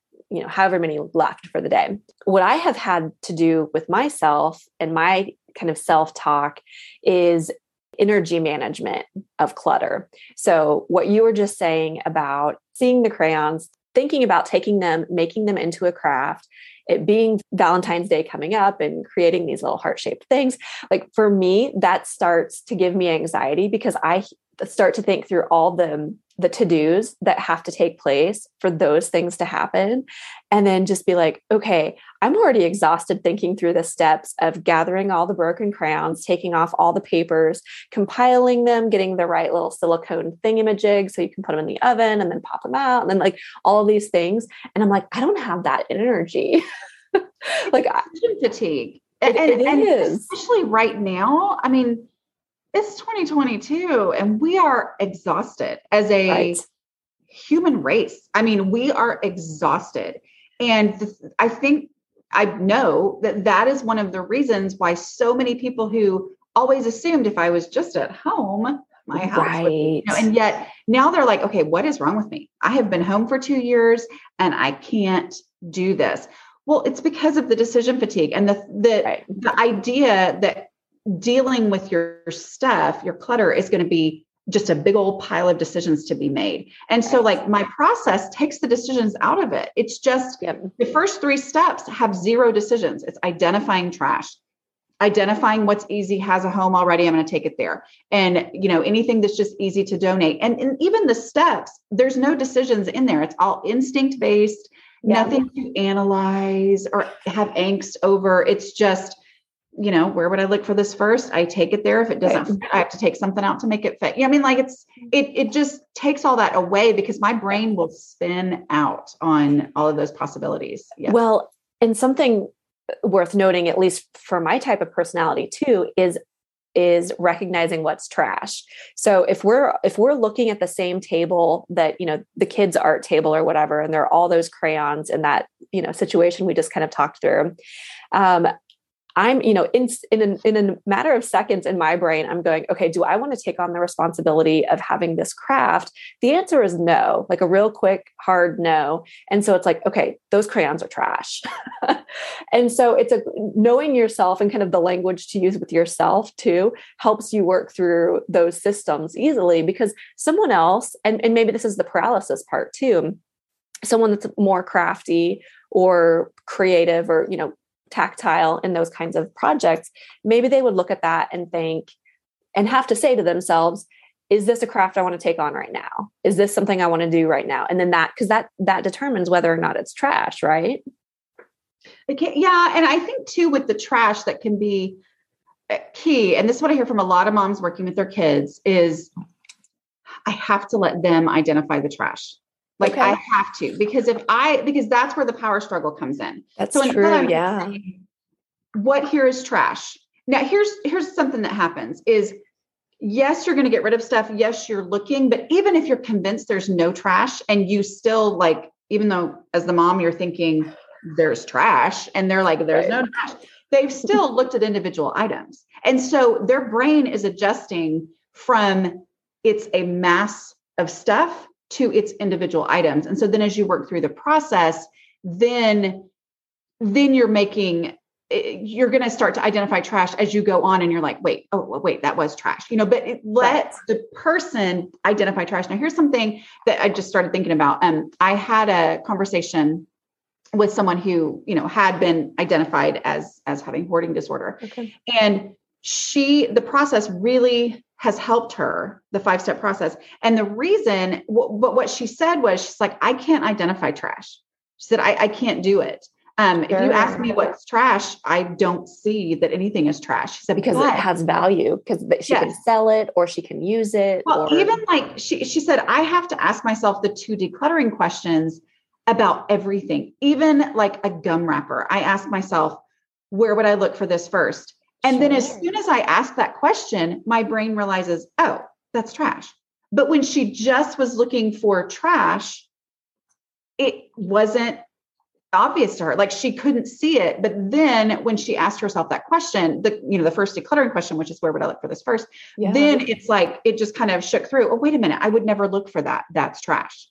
however many left for the day. What I have had to do with myself and my kind of self-talk is energy management of clutter. So what you were just saying about seeing the crayons, thinking about taking them, making them into a craft, it being Valentine's Day coming up and creating these little heart-shaped things. Like for me, that starts to give me anxiety because I start to think through all the to-dos that have to take place for those things to happen. And then just be like, okay, I'm already exhausted thinking through the steps of gathering all the broken crayons, taking off all the papers, compiling them, getting the right little silicone thingamajig so you can put them in the oven and then pop them out. And then like all of these things. And I'm like, I don't have that energy. Like fatigue. It is. Especially right now. I mean, it's 2022 and we are exhausted as a human race. I mean, we are exhausted. And I think I know that that is one of the reasons why so many people who always assumed if I was just at home, my house, would, you know, and yet now they're like, okay, what is wrong with me? I have been home for 2 years and I can't do this. Well, it's because of the decision fatigue and the idea that dealing with your stuff, your clutter is going to be just a big old pile of decisions to be made. And so like my process takes the decisions out of it. It's just the first 3 steps have 0 decisions. It's identifying trash, identifying what's easy, has a home already. I'm going to take it there. And you know, anything that's just easy to donate. And even the steps, there's no decisions in there. It's all instinct based, nothing to analyze or have angst over. It's just, you know, where would I look for this first? I take it there. If it doesn't fit, I have to take something out to make it fit. Yeah, I mean, like it just takes all that away because my brain will spin out on all of those possibilities. Yeah. Well, and something worth noting, at least for my type of personality too, is recognizing what's trash. So if we're looking at the same table that, you know, the kids' art table or whatever, and there are all those crayons in that, you know, situation we just kind of talked through, I'm, you know, in a matter of seconds in my brain, I'm going, okay, do I want to take on the responsibility of having this craft? The answer is no, like a real quick, hard no. And so it's like, okay, those crayons are trash. And so it's knowing yourself and kind of the language to use with yourself too, helps you work through those systems easily because someone else, and maybe this is the paralysis part too, someone that's more crafty or creative or, you know, tactile in those kinds of projects, maybe they would look at that and think and have to say to themselves, is this a craft I want to take on right now? Is this something I want to do right now? And then that determines whether or not it's trash, right? Okay. Yeah. And I think too, with the trash that can be key. And this is what I hear from a lot of moms working with their kids is I have to let them identify the trash. Like I have to, because that's where the power struggle comes in. That's so true. Yeah. Saying, what here is trash. Now here's something that happens is yes, you're going to get rid of stuff. Yes, you're looking, but even if you're convinced there's no trash and you still like, even though as the mom, you're thinking there's trash and they're like, there's no trash. They've still looked at individual items. And so their brain is adjusting from it's a mass of stuff to its individual items. And so then as you work through the process, then you're going to start to identify trash as you go on and you're like, wait, that was trash, you know, but it lets the person identify trash. Now here's something that I just started thinking about. I had a conversation with someone who, you know, had been identified as having hoarding disorder. Okay. And the process really has helped her, the 5-step process. And the reason, but what she said was, she's like, I can't identify trash. She said, I can't do it. If you ask me what's trash, I don't see that anything is trash. She said, because it has value because she can sell it or she can use it. Well, even like she said, I have to ask myself the 2 decluttering questions about everything, even like a gum wrapper. I ask myself, where would I look for this first? And then as soon as I ask that question, my brain realizes, oh, that's trash. But when she just was looking for trash, it wasn't obvious to her. Like she couldn't see it. But then when she asked herself that question, the first decluttering question, which is where would I look for this first? Yeah. Then it's like, it just kind of shook through. Oh, wait a minute. I would never look for that. That's trash.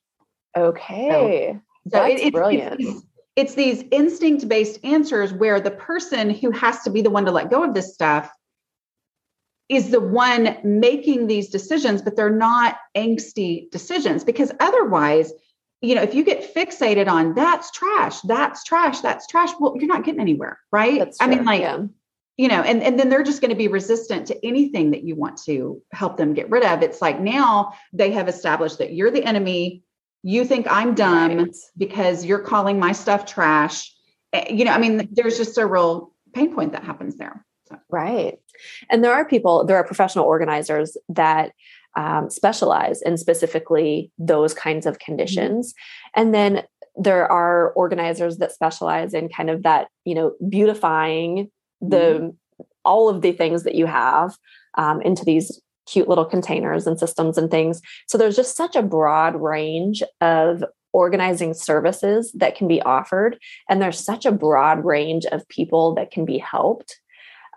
Okay. So it's brilliant. It's these instinct-based answers where the person who has to be the one to let go of this stuff is the one making these decisions, but they're not angsty decisions because otherwise you know, if you get fixated on that's trash, well, you're not getting anywhere, right? That's true. I mean, like, yeah. You know, and then they're just going to be resistant to anything that you want to help them get rid of. It's like, now they have established that you're the enemy. You think I'm dumb because you're calling my stuff trash. You know, I mean, there's just a real pain point that happens there. So. Right. And there are professional organizers that specialize in specifically those kinds of conditions. Mm-hmm. And then there are organizers that specialize in kind of that, you know, beautifying all of the things that you have into these cute little containers and systems and things. So there's just such a broad range of organizing services that can be offered. And there's such a broad range of people that can be helped.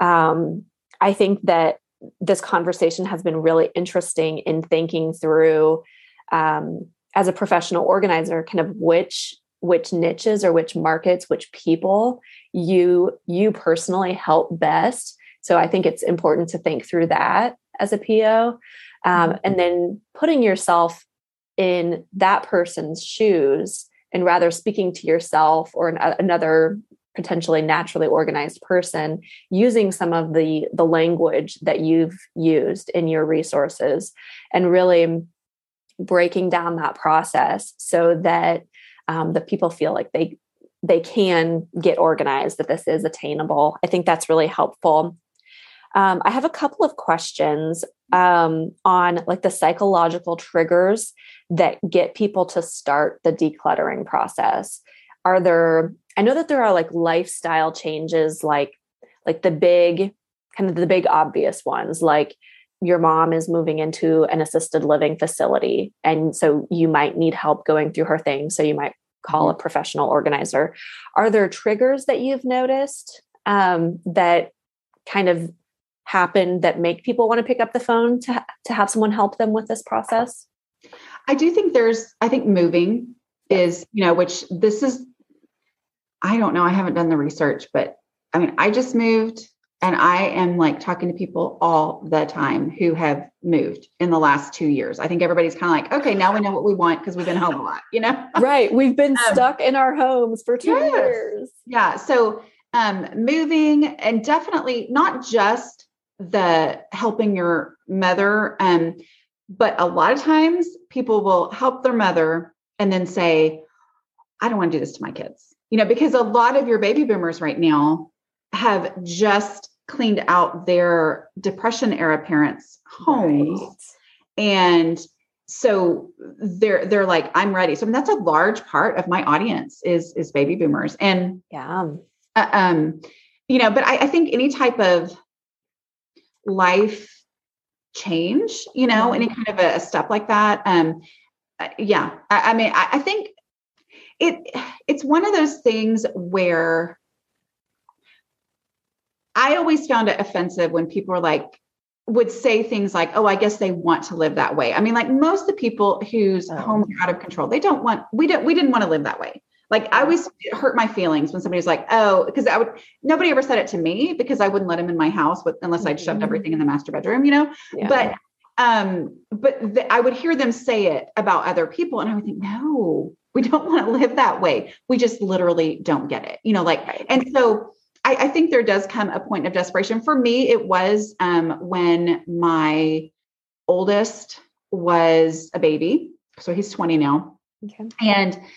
I think that this conversation has been really interesting in thinking through, as a professional organizer, kind of which niches or which markets, which people you personally help best. So I think it's important to think through that as a PO. And then putting yourself in that person's shoes and rather speaking to yourself or another potentially naturally organized person, using some of the language that you've used in your resources and really breaking down that process so that that people feel like they can get organized, that this is attainable. I think that's really helpful. I have a couple of questions on like the psychological triggers that get people to start the decluttering process. I know that there are like lifestyle changes, like the big obvious ones, like your mom is moving into an assisted living facility. And so you might need help going through her things. So you might call a professional organizer. Are there triggers that you've noticed that kind of happen that make people want to pick up the phone to have someone help them with this process? I do think I think moving is, you know, which this is, I don't know. I haven't done the research, but I mean, I just moved and I am like talking to people all the time who have moved in the last 2 years. I think everybody's kind of like, okay, now we know what we want because we've been home a lot, you know? Right. We've been stuck in our homes for 2 years. Yeah. So moving, and definitely not just the helping your mother, but a lot of times people will help their mother and then say, I don't want to do this to my kids. You know, because a lot of your baby boomers right now have just cleaned out their Depression era parents' homes. Right. And so they're like, I'm ready. So I mean, that's a large part of my audience is baby boomers. And, you know, but I think any type of life change, you know, any kind of a step like that. I mean, I think it's one of those things where I always found it offensive when people would say things like, oh, I guess they want to live that way. I mean, like most of the people whose homes are out of control, we didn't want to live that way. Like I always hurt my feelings when somebody's like, oh, because nobody ever said it to me because I wouldn't let them in my house unless I'd shoved everything in the master bedroom, you know, but I would hear them say it about other people. And I would think, no, we don't want to live that way. We just literally don't get it, you know, like, and so I think there does come a point of desperation. For me, it was when my oldest was a baby. So he's 20 now. Okay. And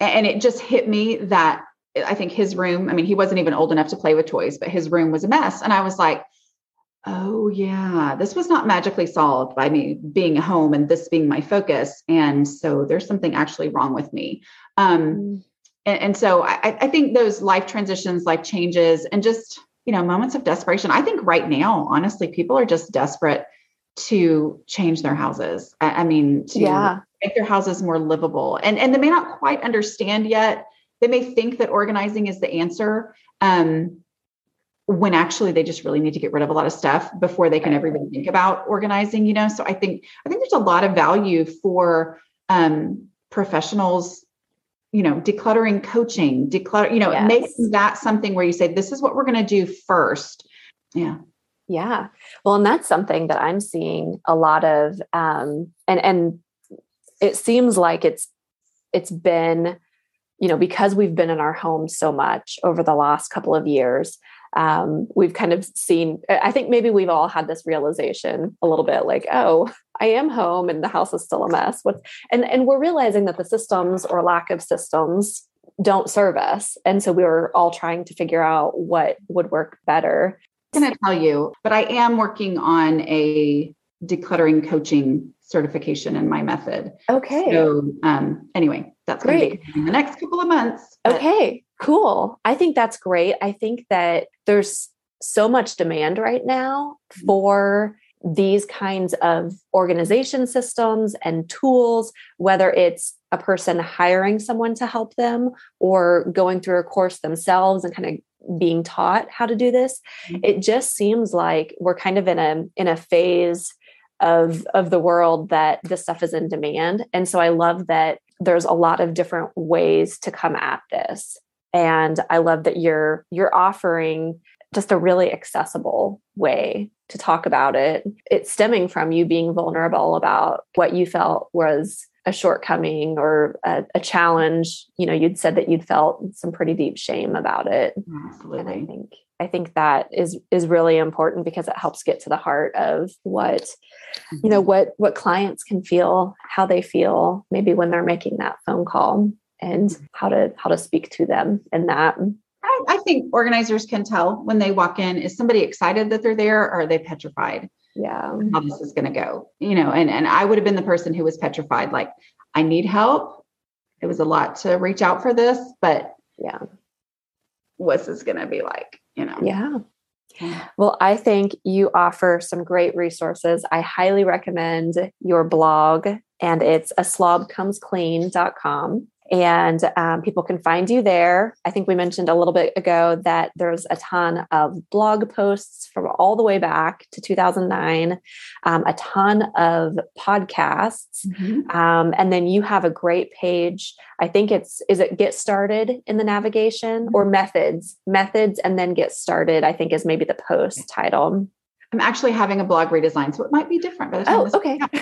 it just hit me that I think his room, I mean, he wasn't even old enough to play with toys, but his room was a mess. And I was like, oh yeah, this was not magically solved by me being home and this being my focus. And so there's something actually wrong with me. And so I think those life transitions, life changes, and just, you know, moments of desperation. I think right now, honestly, people are just desperate to change their houses. I mean, to make their houses more livable, and they may not quite understand yet. They may think that organizing is the answer. When actually they just really need to get rid of a lot of stuff before they can ever even think about organizing, you know? So I think there's a lot of value for, professionals, you know, decluttering coaching, you know, making that something where you say, this is what we're going to do first. Yeah. Yeah. Well, and that's something that I'm seeing a lot of, and it seems like it's it's been, you know, because we've been in our home so much over the last couple of years, we've kind of seen, I think maybe we've all had this realization a little bit like, oh, I am home and the house is still a mess. And we're realizing that the systems or lack of systems don't serve us. And so we were all trying to figure out what would work better. I'm going to tell you, but I am working on a decluttering coaching certification in my method. Okay. So anyway, that's great. In the next couple of months. Okay, cool. I think that's great. I think that there's so much demand right now for these kinds of organization systems and tools, whether it's a person hiring someone to help them or going through a course themselves and kind of being taught how to do this. It just seems like we're kind of in a phase of the world that this stuff is in demand. And so I love that there's a lot of different ways to come at this. And I love that you're offering just a really accessible way to talk about it. It's stemming from you being vulnerable about what you felt was a shortcoming or a challenge. You know, you'd said that you'd felt some pretty deep shame about it. Absolutely. And I think that is really important because it helps get to the heart of what, you know, what clients can feel, how they feel, maybe when they're making that phone call and how to speak to them in that. I think organizers can tell when they walk in, is somebody excited that they're there or are they petrified? Yeah. How this is going to go, you know, and I would have been the person who was petrified. Like, I need help. It was a lot to reach out for this, but yeah. What's this going to be like, you know? Yeah. Well, I think you offer some great resources. I highly recommend your blog, and it's aslobcomesclean.com. And people can find you there. I think we mentioned a little bit ago that there's a ton of blog posts from all the way back to 2009, a ton of podcasts. Mm-hmm. And then you have a great page. I think is it Get Started in the navigation or methods, and then Get Started, I think is maybe the post title. I'm actually having a blog redesign, so it might be different. By the time okay. But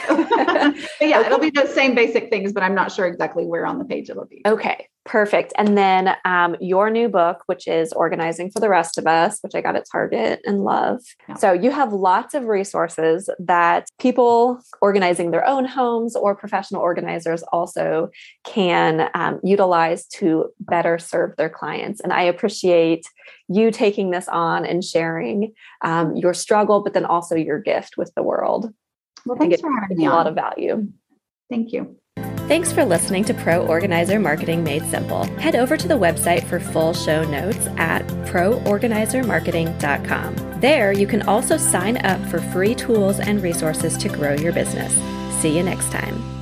yeah, okay. It'll be those same basic things, but I'm not sure exactly where on the page it'll be. Okay, perfect. And then your new book, which is Organizing for the Rest of Us, which I got at Target and love. Yeah. So you have lots of resources that people organizing their own homes or professional organizers also can utilize to better serve their clients. And I appreciate you taking this on and sharing your struggle, but then also your gift with the world. Well, thanks for having me on. A lot of value. Thank you. Thanks for listening to Pro Organizer Marketing Made Simple. Head over to the website for full show notes at ProOrganizerMarketing.com. There, you can also sign up for free tools and resources to grow your business. See you next time.